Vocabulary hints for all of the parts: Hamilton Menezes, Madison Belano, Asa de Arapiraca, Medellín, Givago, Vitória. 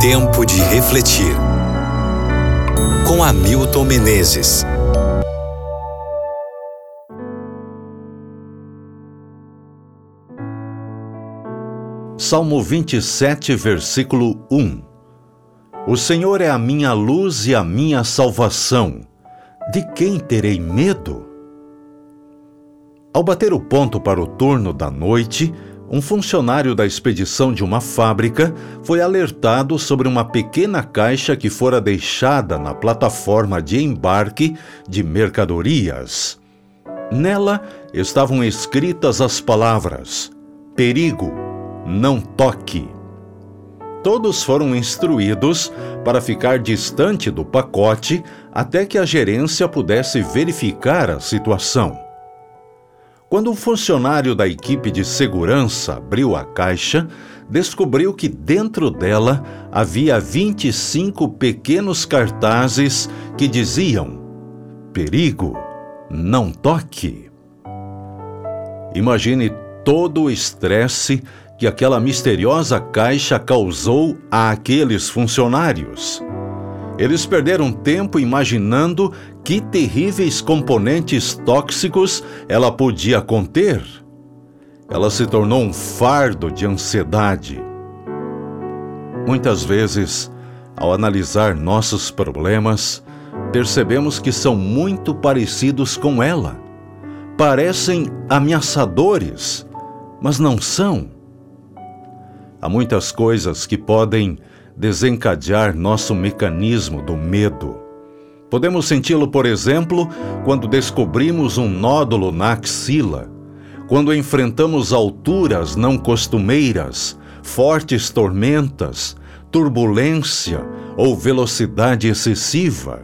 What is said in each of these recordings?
Tempo de refletir com Hamilton Menezes. Salmo 27, versículo 1. O Senhor é a minha luz e a minha salvação. De quem terei medo? Ao bater o ponto para o turno da noite, um funcionário da expedição de uma fábrica foi alertado sobre uma pequena caixa que fora deixada na plataforma de embarque de mercadorias. Nela estavam escritas as palavras: perigo, não toque. Todos foram instruídos para ficar distante do pacote até que a gerência pudesse verificar a situação. Quando um funcionário da equipe de segurança abriu a caixa, descobriu que dentro dela havia 25 pequenos cartazes que diziam: perigo, não toque. Imagine todo o estresse que aquela misteriosa caixa causou àqueles funcionários. Eles perderam tempo imaginando que terríveis componentes tóxicos ela podia conter. Ela se tornou um fardo de ansiedade. Muitas vezes, ao analisar nossos problemas, percebemos que são muito parecidos com ela. Parecem ameaçadores, mas não são. Há muitas coisas que podem desencadear nosso mecanismo do medo. Podemos senti-lo, por exemplo, quando descobrimos um nódulo na axila, quando enfrentamos alturas não costumeiras, fortes tormentas, turbulência ou velocidade excessiva.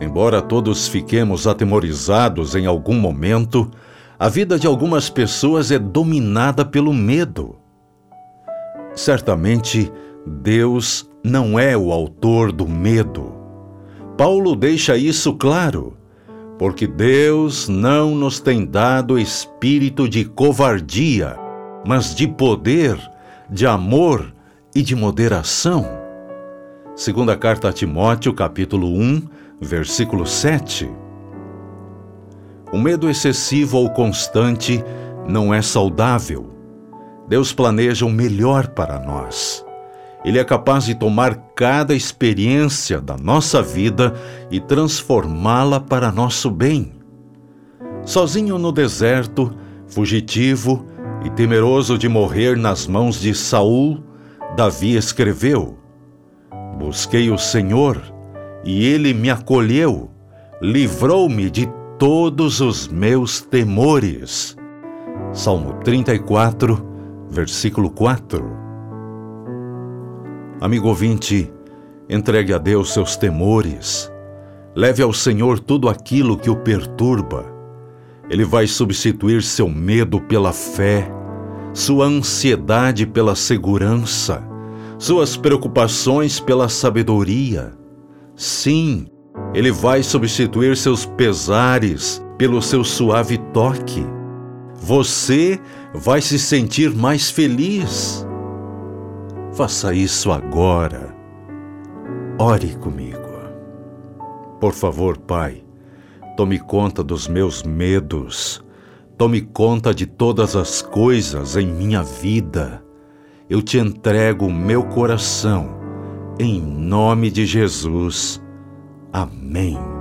Embora todos fiquemos atemorizados em algum momento, a vida de algumas pessoas é dominada pelo medo. Certamente, Deus não é o autor do medo. Paulo deixa isso claro, porque Deus não nos tem dado espírito de covardia, mas de poder, de amor e de moderação. Segunda carta a Timóteo, capítulo 1, versículo 7. O medo excessivo ou constante não é saudável. Deus planeja o melhor para nós. Ele é capaz de tomar cada experiência da nossa vida e transformá-la para nosso bem. Sozinho no deserto, fugitivo e temeroso de morrer nas mãos de Saul, Davi escreveu: busquei o Senhor, e ele me acolheu, livrou-me de todos os meus temores. Salmo 34, versículo 4. Amigo ouvinte, entregue a Deus seus temores. Leve ao Senhor tudo aquilo que o perturba. Ele vai substituir seu medo pela fé, sua ansiedade pela segurança, suas preocupações pela sabedoria. Sim, Ele vai substituir seus pesares pelo seu suave toque. Você vai se sentir mais feliz. Faça isso agora. Ore comigo. Por favor, Pai, tome conta dos meus medos. Tome conta de todas as coisas em minha vida. Eu te entrego o meu coração. Em nome de Jesus. Amém.